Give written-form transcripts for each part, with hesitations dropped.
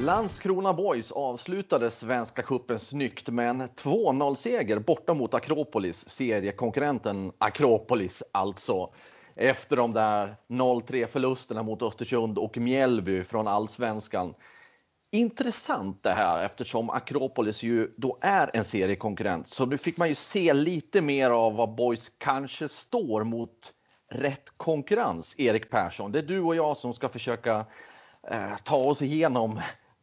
Landskrona Boys avslutade Svenska cupen snyggt med en 2-0-seger borta mot Akropolis, seriekonkurrenten Akropolis alltså. Efter de där 0-3-förlusterna mot Östersund och Mjällby från Allsvenskan. Intressant det här eftersom Akropolis ju då är en seriekonkurrent. Så nu fick man ju se lite mer av vad Boys kanske står mot rätt konkurrens, Erik Persson. Det är du och jag som ska försöka ta oss igenom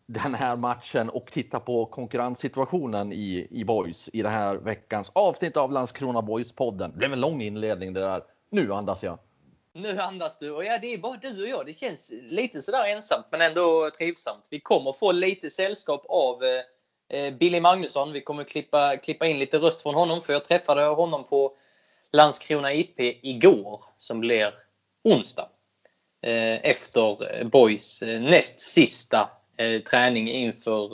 den här matchen och titta på konkurrenssituationen i Boys i det här veckans avsnitt av Landskrona Boys-podden. Det blev en lång inledning det där. Nu andas jag. Nu andas du. Och ja, det är bara du och jag. Det känns lite sådär ensamt men ändå trivsamt. Vi kommer få lite sällskap av Billy Magnusson. Vi kommer klippa in lite röst från honom för jag träffade honom på Landskrona IP igår som blir onsdag. Efter Boys näst sista träning inför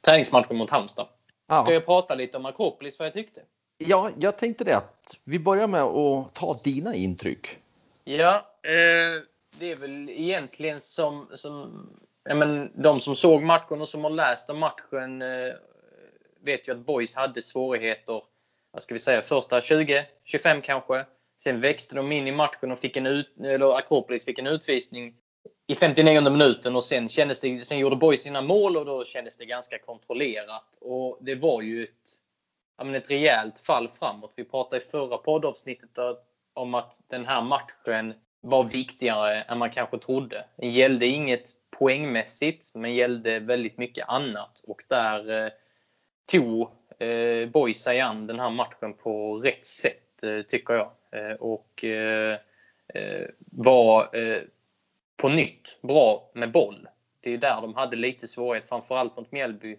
träningsmatchen mot Halmstad. Ja. Ska jag prata lite om Akropolis, vad jag tyckte? Ja, jag tänkte det. Vi börjar med att ta dina intryck. Ja, det är väl egentligen som de som såg matchen och som har läst om matchen vet ju att Boys hade svårigheter, vad ska vi säga, första 20-25 kanske. Sen växte de in i matchen och Akropolis fick en utvisning i 59:e minuten och sen gjorde Boys sina mål och då kändes det ganska kontrollerat. Och det var ju ett rejält fall framåt. Vi pratade i förra poddavsnittet om att den här matchen var viktigare än man kanske trodde. Den gällde inget poängmässigt men gällde väldigt mycket annat. Och där tog Boys sig an den här matchen på rätt sätt tycker jag. Och var på nytt bra med boll. Det är där de hade lite svårighet, framförallt mot Mjällby.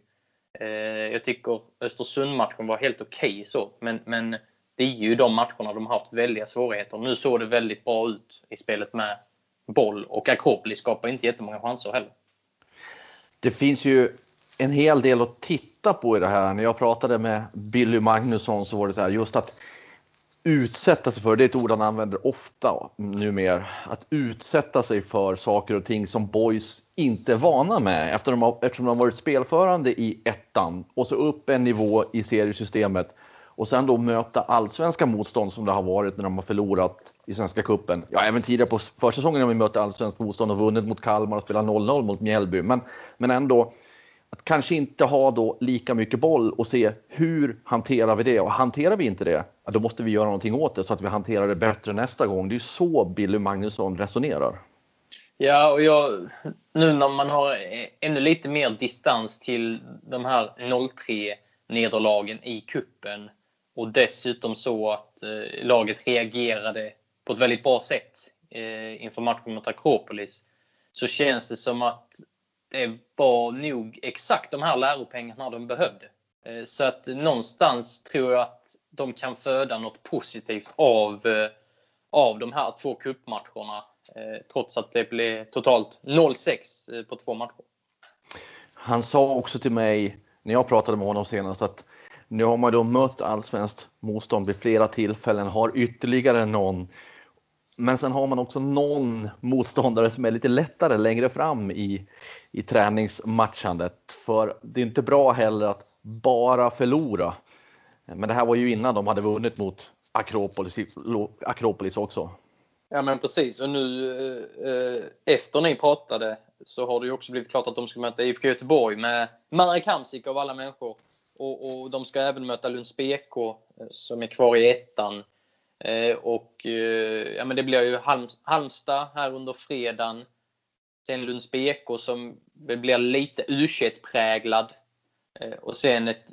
Jag tycker Östersund-matchen var helt okej så. Men det är ju de matcherna de har haft väldiga svårigheter. Nu såg det väldigt bra ut i spelet med boll. Och Akropolis skapar inte jättemånga chanser heller. Det finns ju en hel del att titta på i det här. När jag pratade med Billy Magnusson så var det så här just att utsätta sig för, det är ett ord han använder ofta numera, att utsätta sig för saker och ting som Boys inte är vana med eftersom de har varit spelförande i ettan och så upp en nivå i seriesystemet och sen då möta allsvenska motstånd som det har varit när de har förlorat i Svenska cupen. Ja, även tidigare på försäsongen när vi mötte allsvensk motstånd och vunnit mot Kalmar och spelat 0-0 mot Mjällby, men ändå att kanske inte ha då lika mycket boll och se hur hanterar vi det. Och hanterar vi inte det, då måste vi göra någonting åt det så att vi hanterar det bättre nästa gång. Det är ju så Billy Magnusson resonerar. Ja, och nu när man har ännu lite mer distans till de här 0-3-nederlagen i kuppen och dessutom så att laget reagerade på ett väldigt bra sätt inför matchen mot Akropolis, så känns det som att det var nog exakt de här läropengarna de behövde. Så att någonstans tror jag att de kan föda något positivt av de här två cupmatcherna. Trots att det blev totalt 0-6 på två matcher. Han sa också till mig när jag pratade med honom senast att nu har man då mött allsvenskt motstånd vid flera tillfällen. Har ytterligare någon. Men sen har man också någon motståndare som är lite lättare längre fram i träningsmatchandet. För det är inte bra heller att bara förlora. Men det här var ju innan de hade vunnit mot Akropolis också. Ja men precis. Och nu efter ni pratade så har det ju också blivit klart att de ska möta IFK Göteborg med Marek Hamsik av alla människor. Och de ska även möta Lunds BK som är kvar i ettan. Och ja, men det blir ju Halmstad här under fredagen. Sen Lunds BK som blir lite ursätt präglad Och sen ett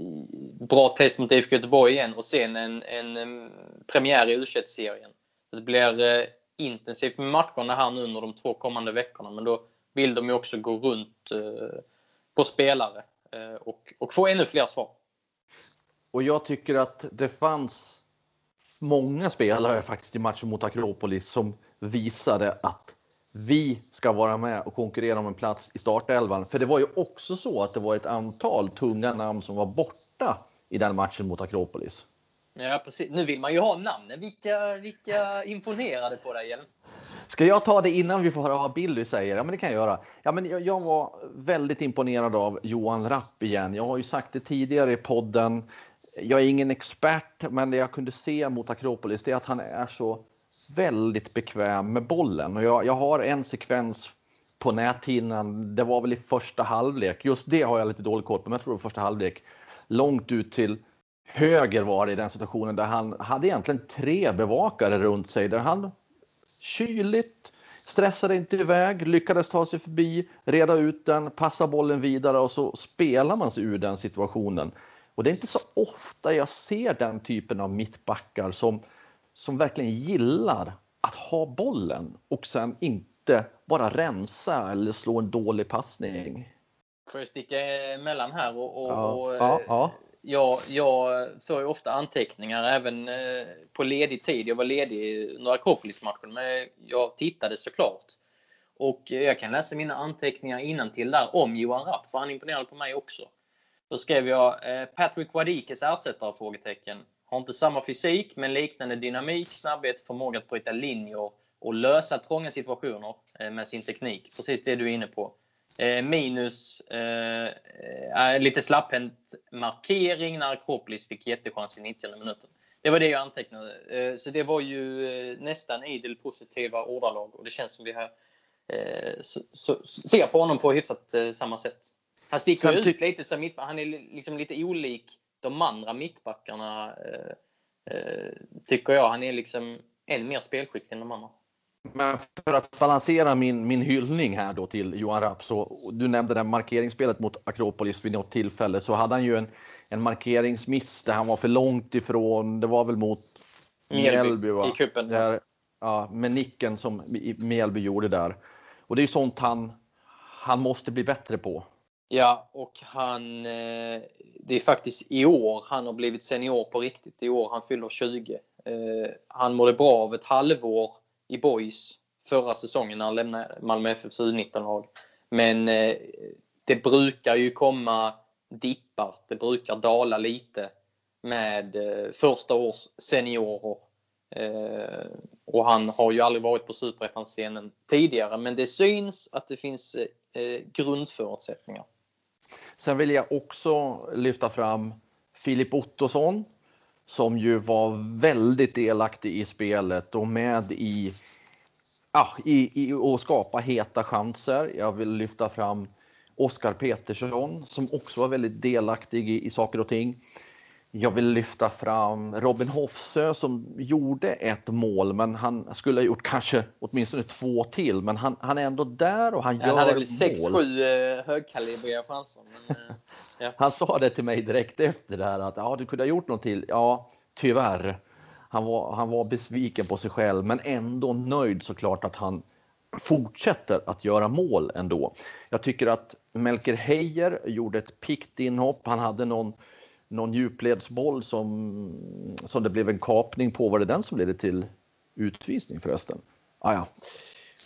bra test mot IFK Göteborg igen. Och sen en premiär i U21-serien. Det blir intensivt med matcherna här nu under de två kommande veckorna. Men då vill de ju också gå runt på spelare. Och få ännu fler svar. Och jag tycker att det fanns många spelare faktiskt i matchen mot Akropolis som visade att vi ska vara med och konkurrera om en plats i startelvan. För det var ju också så att det var ett antal tunga namn som var borta i den matchen mot Akropolis. Ja, precis. Nu vill man ju ha namnen. Vilka imponerade på dig igen? Ska jag ta det innan vi får höra vad Billy säger? Ja, men det kan jag göra. Ja, men jag var väldigt imponerad av Johan Rapp igen. Jag har ju sagt det tidigare i podden. Jag är ingen expert, men det jag kunde se mot Akropolis det är att han är så väldigt bekväm med bollen. Och jag har en sekvens på näthinnan. Det var väl i första halvlek. Just det har jag lite dålig koll på, men jag tror det var första halvlek. Långt ut till höger var det i den situationen där han hade egentligen tre bevakare runt sig. Där han kyligt, stressade inte iväg, lyckades ta sig förbi, reda ut den, passa bollen vidare och så spelar man sig ur den situationen. Och det är inte så ofta jag ser den typen av mittbackar som verkligen gillar att ha bollen och sen inte bara rensa eller slå en dålig passning. Får jag sticka emellan här och Jag får ju ofta anteckningar även på ledig tid. Jag var ledig under Akropolis-matchen, men jag tittade såklart. Och jag kan läsa mina anteckningar innantill där om Johan Rapp, för han imponerade på mig också. Då skrev jag Patrick Wadikes ersättare, frågetecken. Har inte samma fysik men liknande dynamik, snabbhet, förmåga att bryta linjer och lösa trånga situationer med sin teknik. Precis det du är inne på. Minus lite slapphänt markering när Akropolis fick jättechans i 90 minuten. Det var det jag antecknade. Så det var ju nästan idel positiva ordalag. Och det känns som vi här ser på honom på hyfsat samma sätt. Han sticker ut lite som mittback. Han är liksom lite olik de andra mittbackarna tycker jag. Han är liksom än mer spelskick än de andra. Men för att balansera min hyllning här då till Johan Rapp, så du nämnde det markeringsspelet mot Akropolis vid något tillfälle, så hade han ju en markeringsmiss där han var för långt ifrån. Det var väl mot Mjällby i kuppen där, ja, med nicken som Mjällby gjorde där. Och det är ju sånt han måste bli bättre på. Ja, och han, det är faktiskt i år han har blivit senior på riktigt. I år han fyller 20. Han mådde bra av ett halvår i Boys förra säsongen när han lämnade Malmö FFs U19-lag. Men det brukar ju komma dippar. Det brukar dala lite med första års seniorer. Och han har ju aldrig varit på Superettan-scenen tidigare. Men det syns att det finns grundförutsättningar. Sen vill jag också lyfta fram Filip Ottosson, som ju var väldigt delaktig i spelet och med i att skapa heta chanser. Jag vill lyfta fram Oskar Petersson som också var väldigt delaktig i saker och ting. Jag vill lyfta fram Robin Hofsö som gjorde ett mål, men han skulle ha gjort kanske åtminstone två till. Men han är ändå där och han gör mål. Han hade 6-7 högkalibriga chanser. Ja. Han sa det till mig direkt efter det här att du kunde ha gjort något till. Ja, tyvärr. Han var besviken på sig själv, men ändå nöjd såklart att han fortsätter att göra mål ändå. Jag tycker att Melker Hejer gjorde ett pikt inhopp. Han hade någon djupledsboll som det blev en kapning på. Var det den som ledde till utvisning förresten? Ja.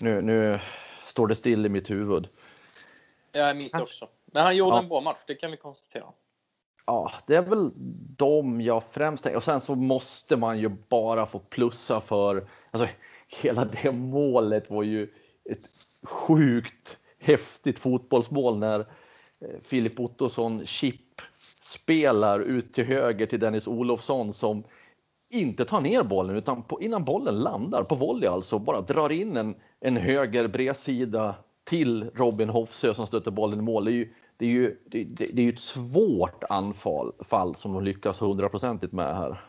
Nu står det still i mitt huvud. Ja, mitt också. Men han gjorde en bra match, det kan vi konstatera. Ja, det är väl de jag främst tänker. Och sen så måste man ju bara få plussa för, alltså hela det målet var ju ett sjukt häftigt fotbollsmål när Filip Ottosson spelar ut till höger till Dennis Olofsson som inte tar ner bollen utan innan bollen landar på volley, alltså bara drar in en höger bredsida till Robin Hofsö som stöter bollen i mål. Det är ju ett svårt anfall som de lyckas 100% med här.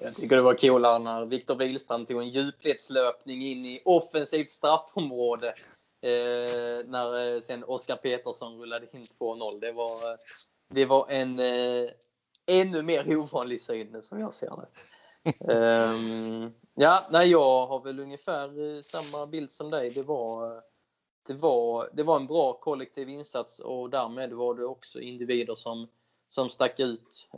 Jag tycker det var coolare när Viktor Wihlstrand tog en djupledslöpning in i offensivt straffområde när sen Oskar Petersson rullade in 2-0. Det var det var en ännu mer ovanlig syn som jag ser det. Jag har väl ungefär samma bild som dig. Det var en bra kollektiv insats, och därmed var det också individer som stack ut.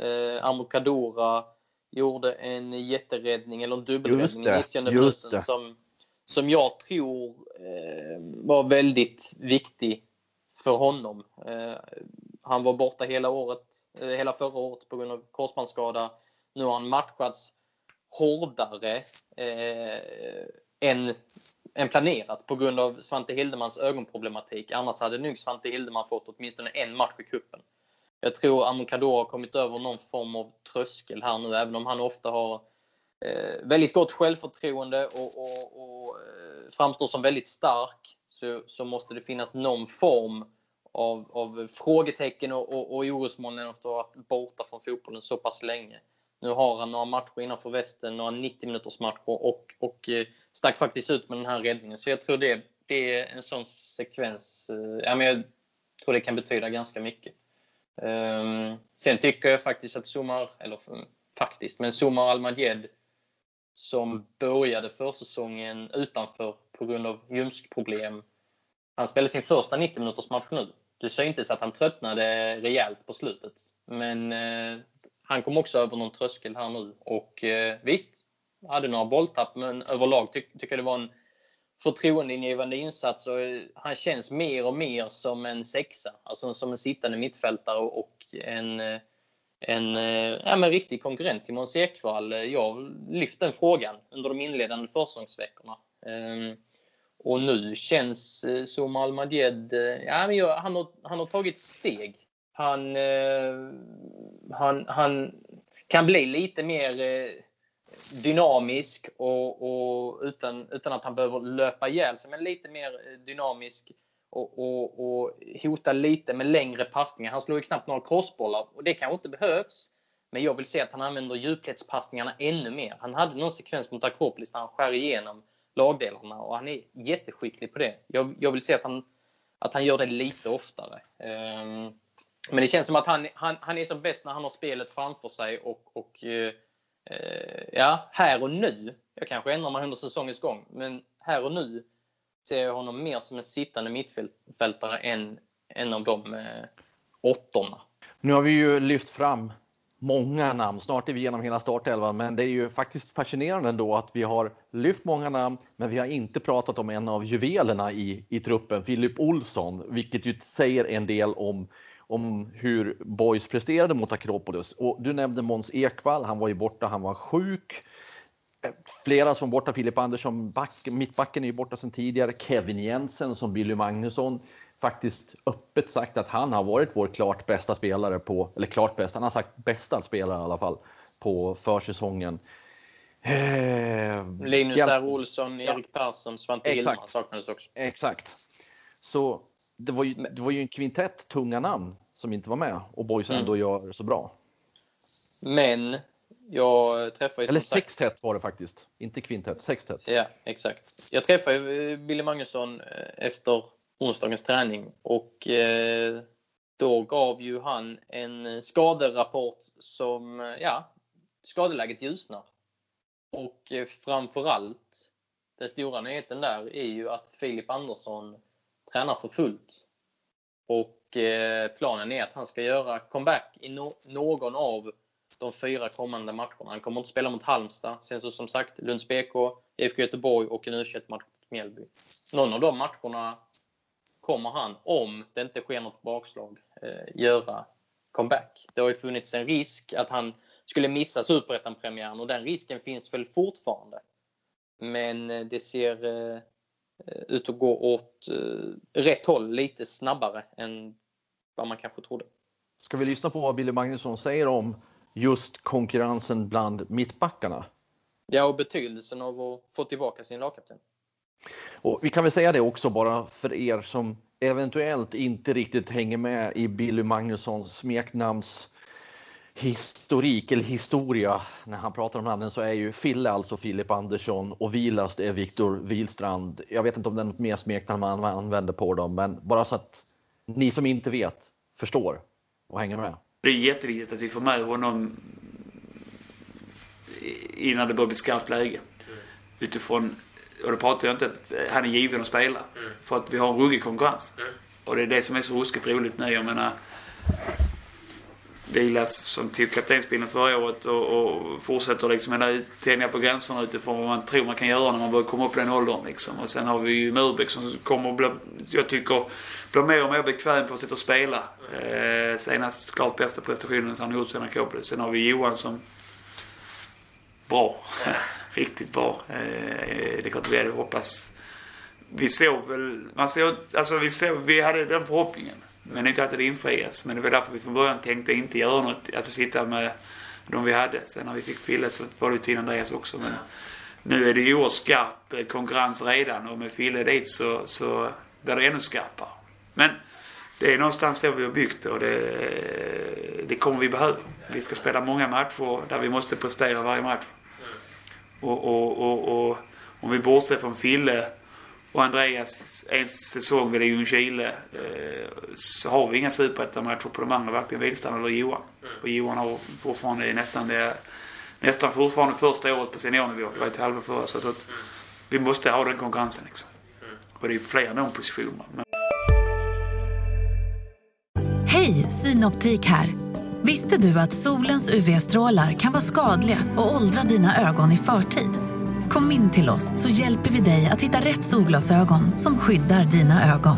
Amokadora gjorde en jätteräddning, eller en dubbelräddning i 90 minuten som jag tror var väldigt viktig för honom. Han var borta hela förra året på grund av korsbandsskada. Nu har han matchats hårdare än planerat på grund av Svante Hildemans ögonproblematik. Annars hade nog Svante Hildeman fått åtminstone en match i kuppen. Jag tror Amokador har kommit över någon form av tröskel här nu, även om han ofta har väldigt gott självförtroende och framstår som väldigt stark, så måste det finnas någon form av frågetecken och orosmoln efter att ha varit borta från fotbollen så pass länge. Nu har han några matcher innanför västen, några 90 minuters matcher och stack faktiskt ut med den här räddningen. Så jag tror det är en sån sekvens. Jag tror det kan betyda ganska mycket. Sen tycker jag faktiskt att Zoumar Al-Majed, som började försäsongen utanför på grund av ljumskproblem. Han spelade sin första 90 minuters match nu. Det ser inte så att han tröttnade rejält på slutet. Men han kom också över någon tröskel här nu. Och visst, hade några bolltapp. Men överlag tycker jag det var en förtroendeingivande insats. Och han känns mer och mer som en sexa. Alltså som en sittande mittfältare och en riktig konkurrent till Måns Ekvall. Jag lyfte den frågan under de inledande försäsongsveckorna. Och nu känns Zoumar Al-Majed, han har tagit steg. Han kan bli lite mer dynamisk och utan att han behöver löpa ihjäl sig, men lite mer dynamisk och hota lite med längre passningar. Han slår ju knappt några crossbollar, och det kanske inte behövs. Men jag vill se att han använder djupledspassningarna ännu mer. Han hade någon sekvens mot Akropolis där han skär igenom lagdelarna, och han är jätteskicklig på det. Jag vill se att han gör det lite oftare. Men det känns som att han är som bäst när han har spelet framför sig. Och här och nu. Jag kanske ändrar mig under säsongens gång. Men här och nu ser jag honom mer som en sittande mittfältare än en av de åttorna. Nu har vi ju lyft fram många namn. Snart är vi genom hela startelvan. Men det är ju faktiskt fascinerande ändå att vi har lyft många namn. Men vi har inte pratat om en av juvelerna i truppen, Filip Olsson. Vilket ju säger en del om hur Boys presterade mot Akropolis. Och du nämnde Måns Ekvall. Han var ju borta, han var sjuk. Flera som borta. Filip Andersson, mittbacken är ju borta sedan tidigare. Kevin Jensen, som Billy Magnusson faktiskt öppet sagt att han har varit vår klart bästa spelare han har sagt bästa spelare i alla fall på försäsongen. Linus R. Olsson, Erik Persson, Svante Hildeman saknades också. Exakt. Så det var ju en kvintett tunga namn som inte var med, och Boysen ändå gör så bra. Men jag träffade ju sextett var det faktiskt, inte kvintett, sextett. Ja, exakt. Jag träffade Billy Magnusson efter onsdagens träning, och då gav ju han en skaderapport som, skadeläget ljusnar. Och framförallt, den stora nyheten där är ju att Filip Andersson tränar för fullt. Och planen är att han ska göra comeback i någon av de 4 kommande matcherna. Han kommer att spela mot Halmstad, sen så som sagt Lunds BK, IFK Göteborg och en U21-match mot Mjällby. Någon av de matcherna kommer han, om det inte sker något bakslag, göra comeback. Det har ju funnits en risk att han skulle missa Superettan-premiären, och den risken finns väl fortfarande. Men det ser ut att gå åt rätt håll lite snabbare än vad man kanske trodde. Ska vi lyssna på vad Billy Magnusson säger om just konkurrensen bland mittbackarna? Ja, och betydelsen av att få tillbaka sin lagkapten. Och vi kan väl säga det också, bara för er som eventuellt inte riktigt hänger med i Billy Magnussons smeknamns historik eller historia. När han pratar om namnen så är ju Fille alltså Filip Andersson, och Vilast är Viktor Wihlstrand. Jag vet inte om det är något mer smeknamn man använder på dem, men bara så att ni som inte vet förstår och hänga med. Det är jätteviktigt att vi får med honom innan det börjar bli skarpt läge. Mm. Utifrån, och då pratar jag inte att han är given att spela. Mm. För att vi har en ruggig konkurrens. Mm. Och det är det som är så ruskigt roligt nu. Jag menar, Vilas som till kaptensbilden förra året och fortsätter liksom hela tänja på gränserna utifrån vad man tror man kan göra när man börjar komma upp i den åldern liksom. Och sen har vi ju Murbäck som kommer att bli, jag tycker, blir mer och mer bekväm på att sitta och spela. Senast klart bästa prestationen sen han gjort sedan Akropolis. Sen har vi Johan som bra, riktigt bra. Det är klart vi hade hoppas. Vi såg väl, man såg, alltså vi hade den förhoppningen. Men inte att det infrias. Men det var därför vi från början tänkte inte göra något. Alltså sitta med de vi hade. Sen när vi fick Fillet så var det till Andreas också. Men nu är det ju skarp konkurrens redan. Och med Fillet dit så blir det ännu skarpare. Men det är någonstans där vi har byggt. Och det kommer vi behöva. Vi ska spela många matcher där vi måste prestera varje match. Och om vi bortser från Fillet och Andreas en säsong vid Ljungskile så har vi inga superettan-matcher på de andra, varken Wihlstrand eller Johan. Och Johan har fortfarande nästan fortfarande första året på seniornivå. Det var ett halva förra, så att vi måste ha den konkurrensen liksom. Och det är fler än de positioner. Men... Hej, Synoptik här. Visste du att solens UV-strålar kan vara skadliga och åldra dina ögon i förtid? Kom in till oss så hjälper vi dig att hitta rätt solglasögon som skyddar dina ögon.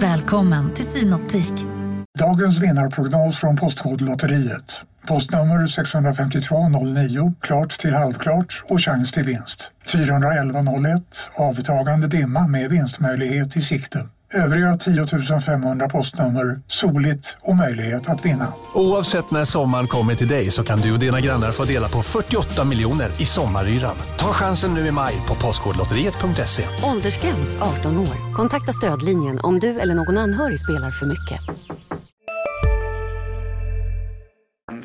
Välkommen till Synoptik. Dagens vinnarprognos från Postkodlotteriet. Postnummer 65209, klart till halvklart och chans till vinst. 41101, avtagande dimma med vinstmöjlighet i sikte. Övriga 10 500 postnummer, soligt och möjlighet att vinna. Oavsett när sommaren kommer till dig så kan du och dina grannar få dela på 48 miljoner i sommaryran. Ta chansen nu i maj på postkodlotteriet.se. Åldersgräns 18 år. Kontakta stödlinjen om du eller någon anhörig spelar för mycket.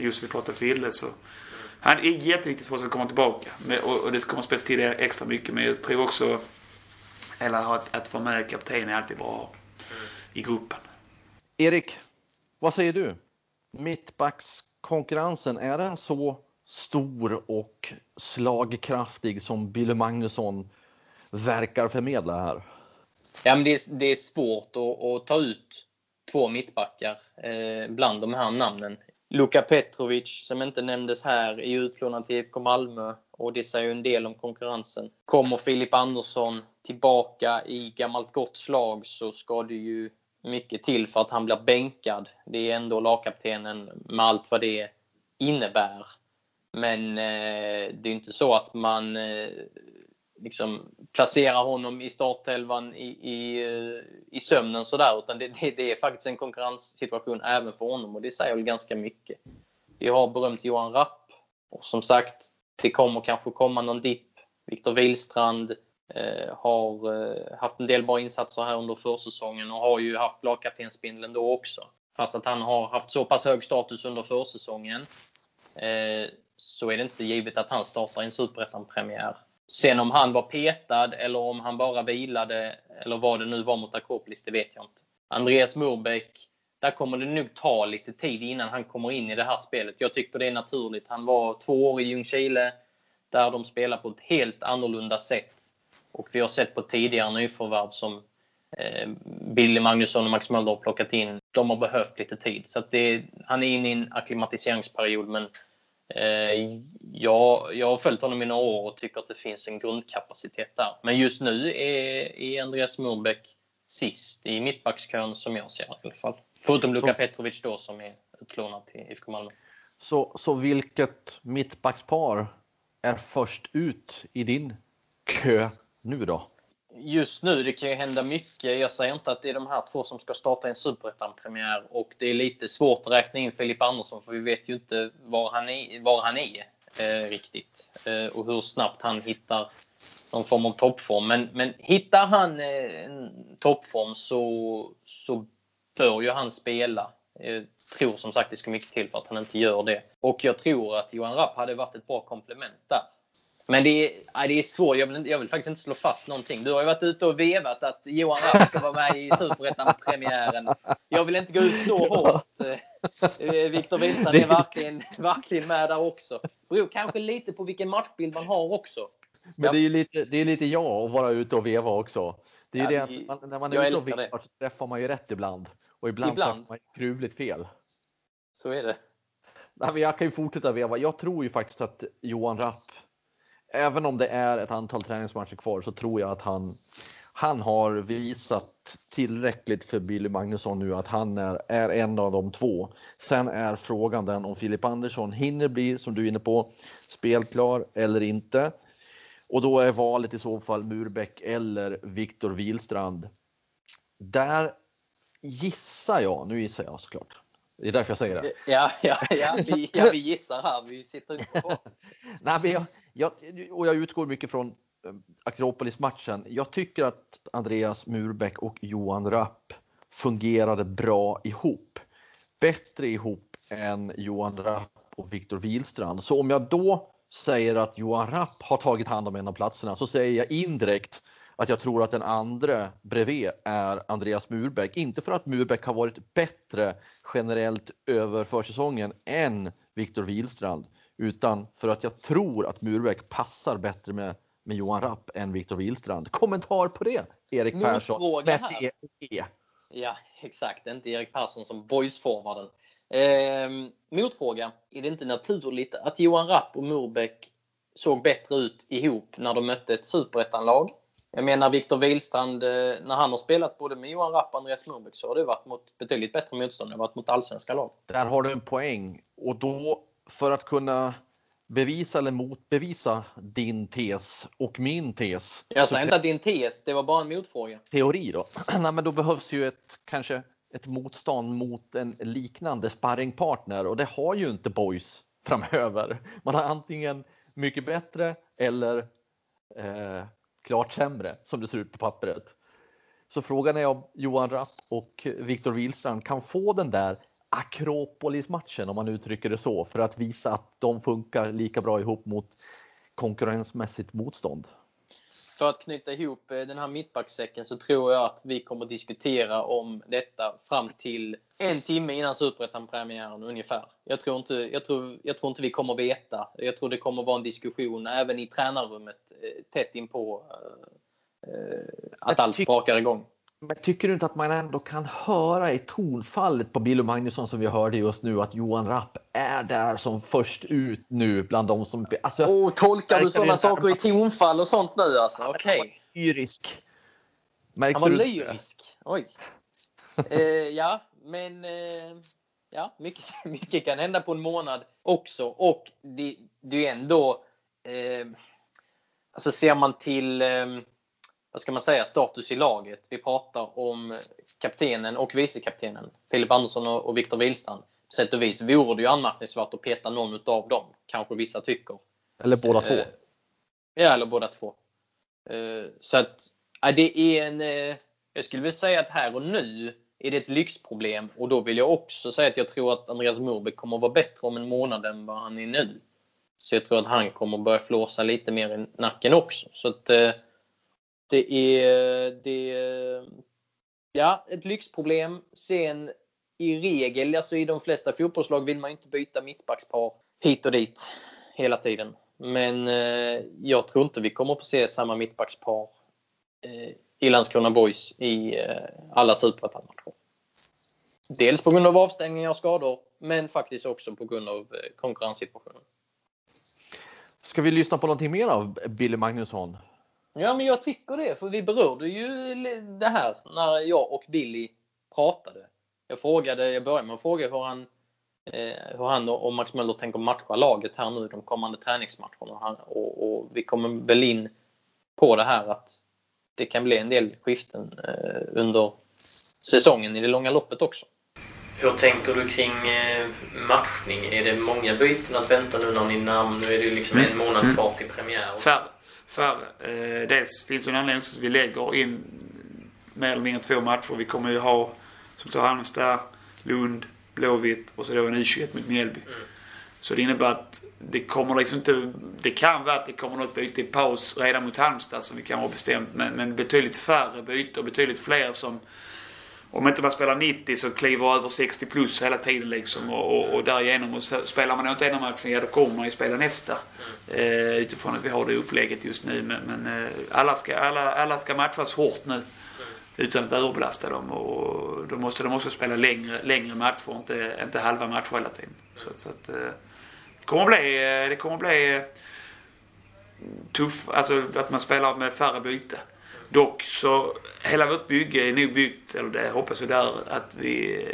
Just vi pratar Fille så... Han är jätteviktigt för oss att komma tillbaka. Och det kommer spelas till extra mycket. Men jag tror också... Eller att få med kapten är alltid bra i gruppen. Erik, vad säger du? Mittbackskonkurrensen, är den så stor och slagkraftig som Billy Magnusson verkar förmedla här? Ja, men det är svårt att ta ut två mittbackar bland de här namnen. Luka Petrovic, som inte nämndes här, är utlånad till IFK Malmö. Och det säger ju en del om konkurrensen. Kommer Filip Andersson tillbaka i gammalt gott slag så ska det ju mycket till för att han blir bänkad. Det är ändå lagkaptenen med allt vad det innebär. Men det är inte så att man liksom placerar honom i startelvan i sömnen sådär. Utan det är faktiskt en konkurrenssituation även för honom. Och det säger väl ganska mycket. Vi har berömt Johan Rapp. Och som sagt... Det kommer kanske komma någon dipp. Viktor Wihlstrand har haft en del bra insatser här under försäsongen. Och har ju haft lagkaptenspindeln då också. Fast att han har haft så pass hög status under försäsongen. Så är det inte givet att han startar en superettan-premiär. Sen om han var petad eller om han bara vilade. Eller vad det nu var mot Akropolis, det vet jag inte. Andreas Murbäck. Där kommer det nog ta lite tid innan han kommer in i det här spelet. Jag tycker det är naturligt. Han var 2 år i Ljungskile där de spelar på ett helt annorlunda sätt. Och vi har sett på tidigare nyförvärv som Billy Magnusson och Max Mölder har plockat in. De har behövt lite tid. Så att han är inne i en akklimatiseringsperiod. Men jag har följt honom i några år och tycker att det finns en grundkapacitet där. Men just nu är Andreas Murbäck sist i mittbackskön som jag ser i alla fall. Förutom Luka Petrovic då som är utlånad till IFK Malmö. Så vilket mittbackspar är först ut i din kö nu då? Just nu, det kan ju hända mycket. Jag säger inte att det är de här två som ska starta en superettan-premiär. Och det är lite svårt att räkna in Filip Andersson för vi vet ju inte var han är riktigt. Och hur snabbt han hittar någon form av toppform. Men hittar han en toppform så bör ju han spela. Jag tror som sagt det ska mycket till för att han inte gör det. Och jag tror att Johan Rapp hade varit ett bra komplement där. Men det är svårt. Jag vill faktiskt inte slå fast någonting. Du har ju varit ute och vevat att Johan Rapp ska vara med i Superettan-premiären. Jag vill inte gå ut så hårt. Viktor Wihlstrand är verkligen med där också. Beror kanske lite på vilken matchbild man har också. Men det är ju lite jag att vara ute och veva också. Det är ju det att när man är ute och vevar så träffar man ju rätt ibland. Och ibland träffar man ju gruvligt fel. Så är det. Nej, men jag kan ju fortsätta veva. Jag tror ju faktiskt att Johan Rapp, även om det är ett antal träningsmatcher kvar, så tror jag att han har visat tillräckligt för Billy Magnusson nu att han är en av de två. Sen är frågan den om Filip Andersson hinner bli, som du är inne på, spelklar eller inte. Och då är valet i så fall Murbäck eller Viktor Wihlstrand. Där gissar jag, nu gissar jag såklart. Det är därför jag säger det. Vi gissar här, vi sitter inte på. Nej, men jag utgår mycket från Akropolis-matchen. Jag tycker att Andreas Murbäck och Johan Rapp fungerade bra ihop. Bättre ihop än Johan Rapp och Viktor Wihlstrand. Så om jag då säger att Johan Rapp har tagit hand om en av platserna, så säger jag indirekt att jag tror att den andra bredvid är Andreas Murbäck. Inte för att Murbäck har varit bättre generellt över försäsongen än Viktor Wihlstrand, utan för att jag tror att Murbäck passar bättre med Johan Rapp än Viktor Wihlstrand. Kommentar på det, Erik Persson. Ja, exakt. Inte Erik Persson som boysforward. Motfråga, är det inte naturligt att Johan Rapp och Murbäck såg bättre ut ihop när de mötte ett superettanlag? Jag menar, Viktor Wihlstrand, när han har spelat både med Johan Rapp och Andreas Murbäck, så har det varit mot betydligt bättre motstånd än varit mot allsvenska lag. Där har du en poäng. Och då, för att kunna bevisa eller motbevisa din tes och min tes. Jag sa inte att din tes, det var bara en motfråga. Teori då. Nej, men då behövs ju kanske ett motstånd mot en liknande sparringpartner, och det har ju inte Boys framöver. Man har antingen mycket bättre eller klart sämre som det ser ut på pappret. Så frågan är om Johan Rapp och Viktor Wihlstrand kan få den där Akropolis-matchen, om man uttrycker det så, för att visa att de funkar lika bra ihop mot konkurrensmässigt motstånd. För att knyta ihop den här mittbacksäcken, så tror jag att vi kommer att diskutera om detta fram till en timme innan Superettan-premiären ungefär. Jag tror inte vi kommer att veta. Jag tror det kommer att vara en diskussion även i tränarrummet tätt inpå att allt brakar igång. Men tycker du inte att man ändå kan höra i tonfallet på Billy Magnusson, som vi hörde just nu, att Johan Rapp är där som först ut nu bland de som... Alltså, tolkar du sådana saker i tonfall och sånt nu alltså? Okej. Lyrisk. Han var lyrisk. Oj. Ja, mycket kan hända på en månad också. Och det är ändå... Alltså ser man till... Vad ska man säga, status i laget. Vi pratar om kaptenen och vicekaptenen, Filip Andersson och Viktor Wihlstrand. Sätt och vis vore det ju anmärkningsvärt att peta någon av dem. Kanske vissa tycker. Eller båda två. Ja, eller båda två. Så att det är en... Jag skulle vilja säga att här och nu är det ett lyxproblem. Och då vill jag också säga att jag tror att Andreas Murbäck kommer att vara bättre om en månad än vad han är nu. Så jag tror att han kommer att börja flåsa lite mer i nacken också. Så att... Det är ett lyxproblem. Sen i regel, alltså i de flesta fotbollslag, vill man inte byta mittbackspar hit och dit hela tiden. Men jag tror inte vi kommer att få se samma mittbackspar i Landskrona Boys i alla superettan-matcher. Dels på grund av avstängningar och skador, men faktiskt också på grund av konkurrenssituationen. Ska vi lyssna på någonting mer av Billy Magnusson? Ja, men jag tycker det, för vi berörde ju det här när jag och Billy pratade. Jag började med att fråga hur han och Max Möller tänker matcha laget här nu, de kommande träningsmatcherna. Och vi kommer väl in på det här att det kan bli en del skiften under säsongen i det långa loppet också. Hur tänker du kring matchning? Är det många byten att vänta nu när ni namn? Nu är det liksom en månad kvar till premiär. För dels finns det en anledning att vi lägger in mer eller mindre två matcher. Vi kommer ju ha, som sagt, Halmstad, Lund, Blåvitt och så då en U21 mot Mjällby. Mm. Så det innebär att det kommer liksom inte, det kan vara att det kommer något byte i paus redan mot Halmstad som vi kan ha bestämt. Men betydligt färre byte och betydligt fler som om inte man spelar 90 så kliver över 60 plus hela tiden liksom, och därigenom, och spelar man inte ena matchen, ja, då kommer man ju spela nästa, utifrån att vi har det upplägget just nu, men alla ska matchas hårt nu utan att överbelasta dem, och de måste spela längre matcher, inte halva matcher hela tiden, så att det kommer bli tuff, alltså att man spelar med färre byte. Dock så hela vårt bygge är nu byggt, eller det hoppas jag där, att vi,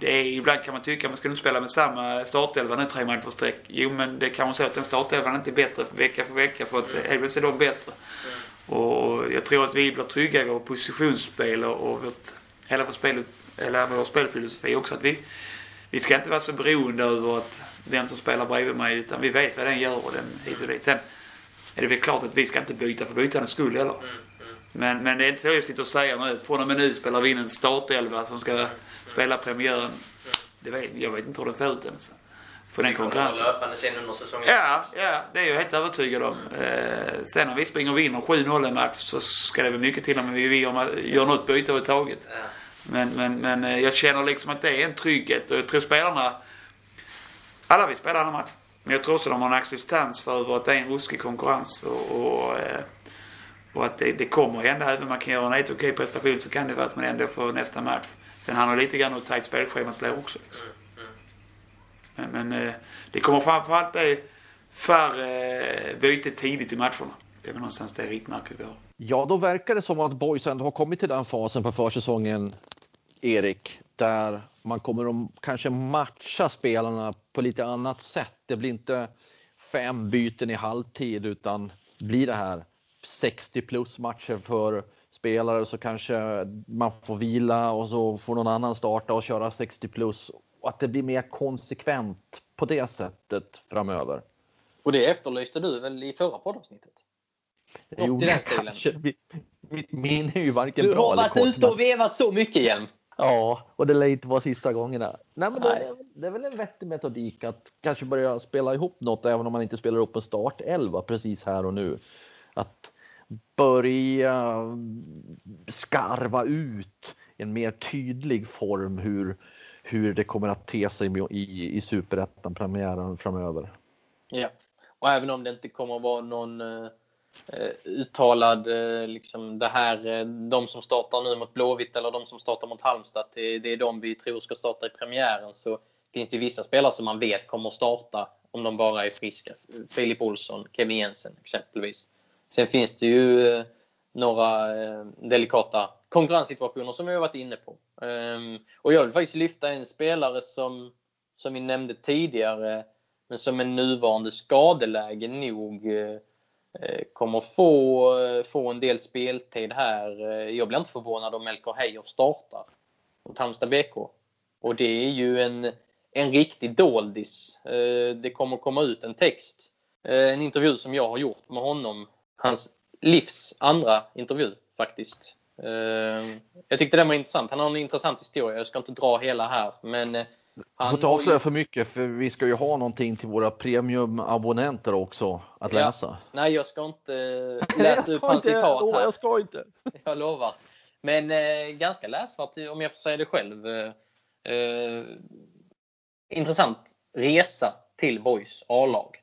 det är, ibland kan man tycka att man ska inte spela med samma startelva nu 3 matcher för sträck. Jo, men det kan man säga att den startelvan inte är bättre vecka för vecka, för att Elvis är då bättre. Och jag tror att vi blir trygga i vår positionsspel och hela vår spelfilosofi också, att vi ska inte vara så beroende över att vem som spelar bredvid mig, utan vi vet vad den gör och den hit och dit. Sen är det väl klart att vi ska inte byta för bytandets skull eller. Men det är inte så jag sitter och säger nu. Från och med nu spelar vi in en startelva som ska spela premiären. Jag vet inte hur det ser ut ens. För den konkurrensen. Ja, det är jag helt övertygad om. Sen om vi springer och vinner 7-0 en match så ska det väl mycket till om vi gör något byte överhuvudtaget. Men jag känner liksom att det är en trygghet. Och jag tror spelarna, alla vi spelar andra match. Men jag tror också de har en acceptans för att det är en ruskig konkurrens. Och att det kommer hända, även om man kan göra en helt okej prestation, så kan det vara att man ändå får nästa match. Sen handlar det lite grann om tajt spelschemat blir också. Liksom. Men det kommer framförallt bli färre byte tidigt i matcherna. Det är väl någonstans det riktmärket vi har. Ja, då verkar det som att Boys ändå har kommit till den fasen på försäsongen, Erik, där man kommer att kanske matcha spelarna på lite annat sätt. Det blir inte 5 byten i halvtid, utan blir det här 60 plus matcher för spelare, så kanske man får vila och så får någon annan starta och köra 60 plus. Och att det blir mer konsekvent på det sättet framöver. Och det efterlyste du väl i förra poddavsnittet? Jo, kanske. Min är ju varken bra. Du har varit ute och vevat så mycket igen. Ja, och det lär inte vara sista gången där. Nej, men det är väl en vettig metodik att kanske börja spela ihop något, även om man inte spelar upp en startelva precis här och nu. Att börja skarva ut en mer tydlig form hur det kommer att te sig i Superettan premiären framöver. Ja, och även om det inte kommer att vara någon uttalad liksom det här, de som startar nu mot Blåvitt eller de som startar mot Halmstad, det är de vi tror ska starta i premiären, så finns det vissa spelare som man vet kommer att starta om de bara är friska. Filip Olsson, Kevin Jensen exempelvis. Sen finns det ju några delikata konkurrenssituationer som vi har varit inne på. Och jag vill faktiskt lyfta en spelare som vi nämnde tidigare, men som en nuvarande skadeläge nog kommer få en del speltid här. Jag blir inte förvånad om Melker Hejer startar mot Halmstad BK. Och det är ju en riktig doldis. Det kommer komma ut en text. En intervju som jag har gjort med honom. Hans livs andra intervju faktiskt. Jag tyckte det var intressant. Han har en intressant historia. Jag ska inte dra hela här. Men han får inte avslöja för mycket, för vi ska ju ha någonting till våra premiumabonnenter också att läsa. Nej, jag ska inte läsa upp hans citat här. Jag ska inte. Jag lovar. Men ganska läsvärt om jag får säga det själv. Intressant resa till Boys A-lag.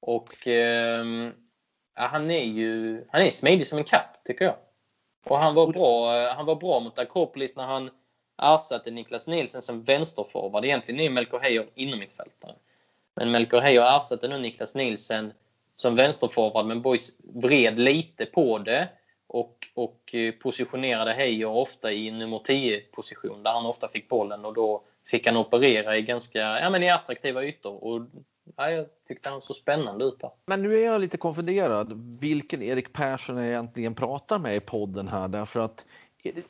Och han är smidig som en katt, tycker jag. Och han var bra mot Akropolis när han ersatte Niklas Nilsson som vänsterforward. Egentligen är Melker Hejer inom mittfältare. Men Melker Hejer ersatte nu Niklas Nilsson som vänsterforward, men Boys vred lite på det och positionerade Hejer ofta i nummer 10-position där han ofta fick bollen, och då fick han operera i ganska i attraktiva ytor, och ja, jag tyckte han så spännande ut där. Men nu är jag lite konfunderad vilken Erik Persson jag egentligen pratar med i podden här, därför att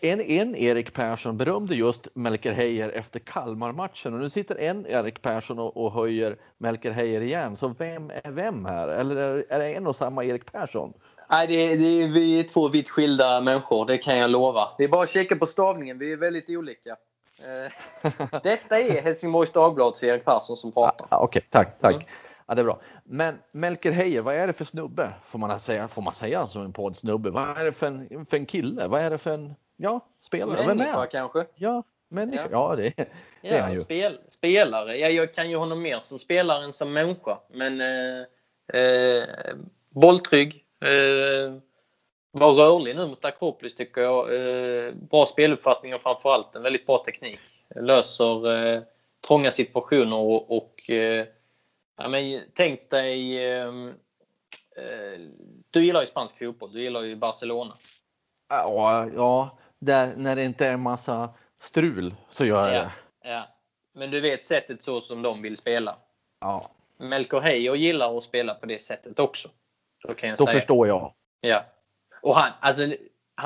en Erik Persson berömde just Melker Hejer efter Kalmar-matchen, och nu sitter en Erik Persson och höjer Melker Hejer igen. Så vem är vem här? Eller är det en och samma Erik Persson? Nej, vi är två vitt skilda människor, det kan jag lova. Det är bara att kika på stavningen, vi är väldigt olika. Detta är Helsingborgs Dagblads Erik Persson som pratar. Okej, tack. Ja, det är bra. Men Melker Hejer, vad är det för snubbe? Får man säga som en poddsnubbe? Vad är det för en kille? Vad är det för en Ja, spelare. Människa kanske? Ja, människa. Ja, det är han ju. Spelare. Jag kan ju honom mer som spelare än som människa. Men bolltrygg. Var rörlig nu mot Akropolis tycker jag. Bra speluppfattning och framförallt en väldigt bra teknik. Löser trånga situationer och ja, men tänk dig du gillar ju spansk fotboll, du gillar ju Barcelona. Ja, där, när det inte är en massa strul så gör jag det. Ja. Men du vet sättet så som de vill spela. Ja. Melker Hejer gillar att spela på det sättet också. Så kan jag säga. Då förstår jag. Ja. Och han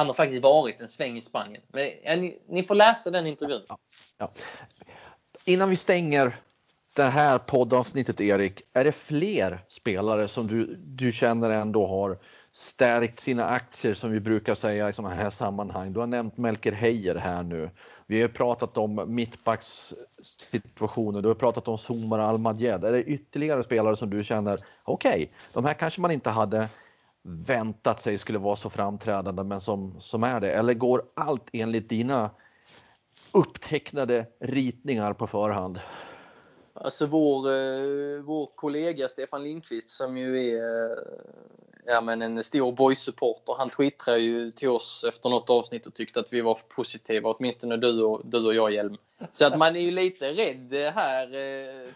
har faktiskt varit en sväng i Spanien. Men ni får läsa den intervjun. Ja. Innan vi stänger det här poddavsnittet, Erik, är det fler spelare som du känner ändå har stärkt sina aktier, som vi brukar säga i sådana här sammanhang? Du har nämnt Melker Hejer här nu. Vi har pratat om mittbackssituationer. Du har pratat om Zoumar Al-Majed. Är det ytterligare spelare som du känner, okej, de här kanske man inte hade väntat sig skulle vara så framträdande, men som är det? Eller går allt enligt dina upptecknade ritningar på förhand? Alltså vår kollega Stefan Lindqvist, som ju är en stor boys-supporter, han twittrade ju till oss efter något avsnitt och tyckte att vi var positiva, åtminstone du och jag, Hjelm. Så att man är ju lite rädd här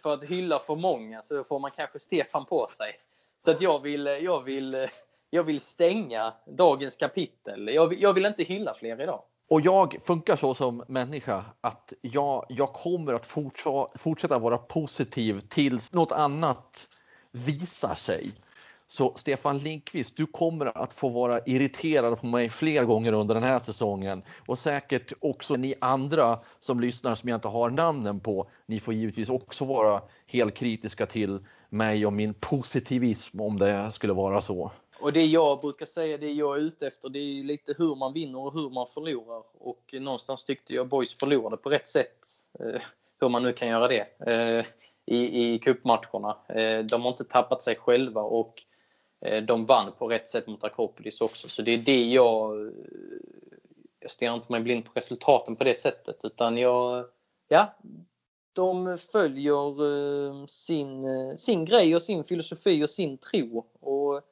för att hylla för många, så då får man kanske Stefan på sig. Så att jag vill stänga dagens kapitel. Jag vill inte hylla fler idag. Och jag funkar så som människa att jag kommer att fortsätta vara positiv tills något annat visar sig. Så Stefan Lindqvist, du kommer att få vara irriterad på mig fler gånger under den här säsongen. Och säkert också ni andra som lyssnar som jag inte har namnen på. Ni får givetvis också vara helt kritiska till mig och min positivism om det skulle vara så. Och det jag brukar säga, det jag är ute efter, det är lite hur man vinner och hur man förlorar. Och någonstans tyckte jag Boys förlorade på rätt sätt. Hur man nu kan göra det i cupmatcherna. De har inte tappat sig själva och de vann på rätt sätt mot Akropolis också. Så det är det jag stirrar inte mig blind på resultaten på det sättet. Utan de följer sin grej och sin filosofi och sin tro. Och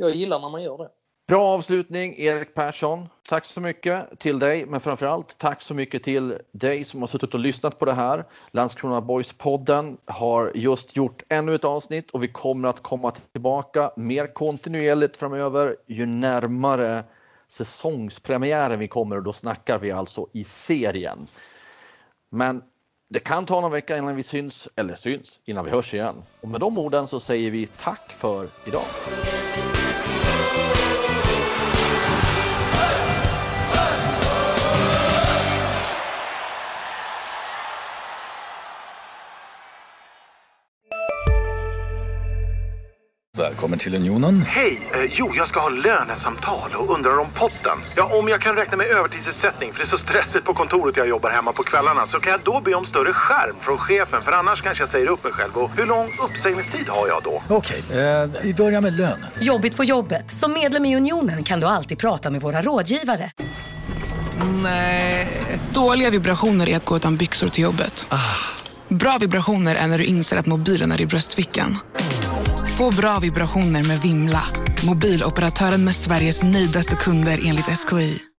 jag gillar när man gör det. Bra avslutning, Erik Persson. Tack så mycket till dig, men framförallt tack så mycket till dig som har suttit och lyssnat på det här. Landskrona Boys-podden har just gjort ännu ett avsnitt och vi kommer att komma tillbaka mer kontinuerligt framöver ju närmare säsongspremiären vi kommer, och då snackar vi alltså i serien. Men det kan ta någon vecka innan vi syns innan vi hörs igen. Och med de orden så säger vi tack för idag. Välkommen till Unionen. Hej, jag ska ha lönesamtal och undrar om potten. Ja, om jag kan räkna med övertidsersättning, för det är så stressigt på kontoret, jag jobbar hemma på kvällarna. Så kan jag då be om större skärm från chefen, för annars kanske jag säger upp mig själv. Och hur lång uppsägningstid har jag då? Okej, vi börjar med lön. Jobbigt på jobbet. Som medlem i Unionen kan du alltid prata med våra rådgivare. Nej. Dåliga vibrationer är att gå utan byxor till jobbet. Bra vibrationer är när du inser att mobilen är i bröstfickan. Få bra vibrationer med Vimla. Mobiloperatören med Sveriges nöjdaste kunder enligt SKI.